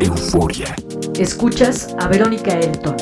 Euforia. Escuchas a Verónica Elton.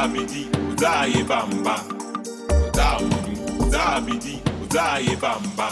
Zabidi, udaje bamba. Zabidi, udaje bamba.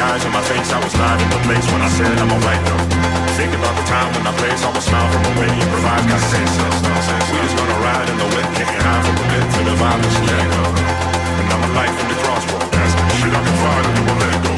eyes on my face, I was live in the place when I said I'm alright though. Think about the time when I place, I was smile from away, improvise, got sense. We just gonna ride in the wind, can't hide from the bit to the vibe that she let go. And I'm a life in the crossroad, that's the shit I can find if you won't let go.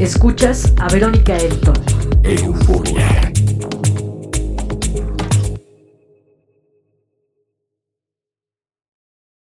Escuchas a Verónica Elton. Euforia.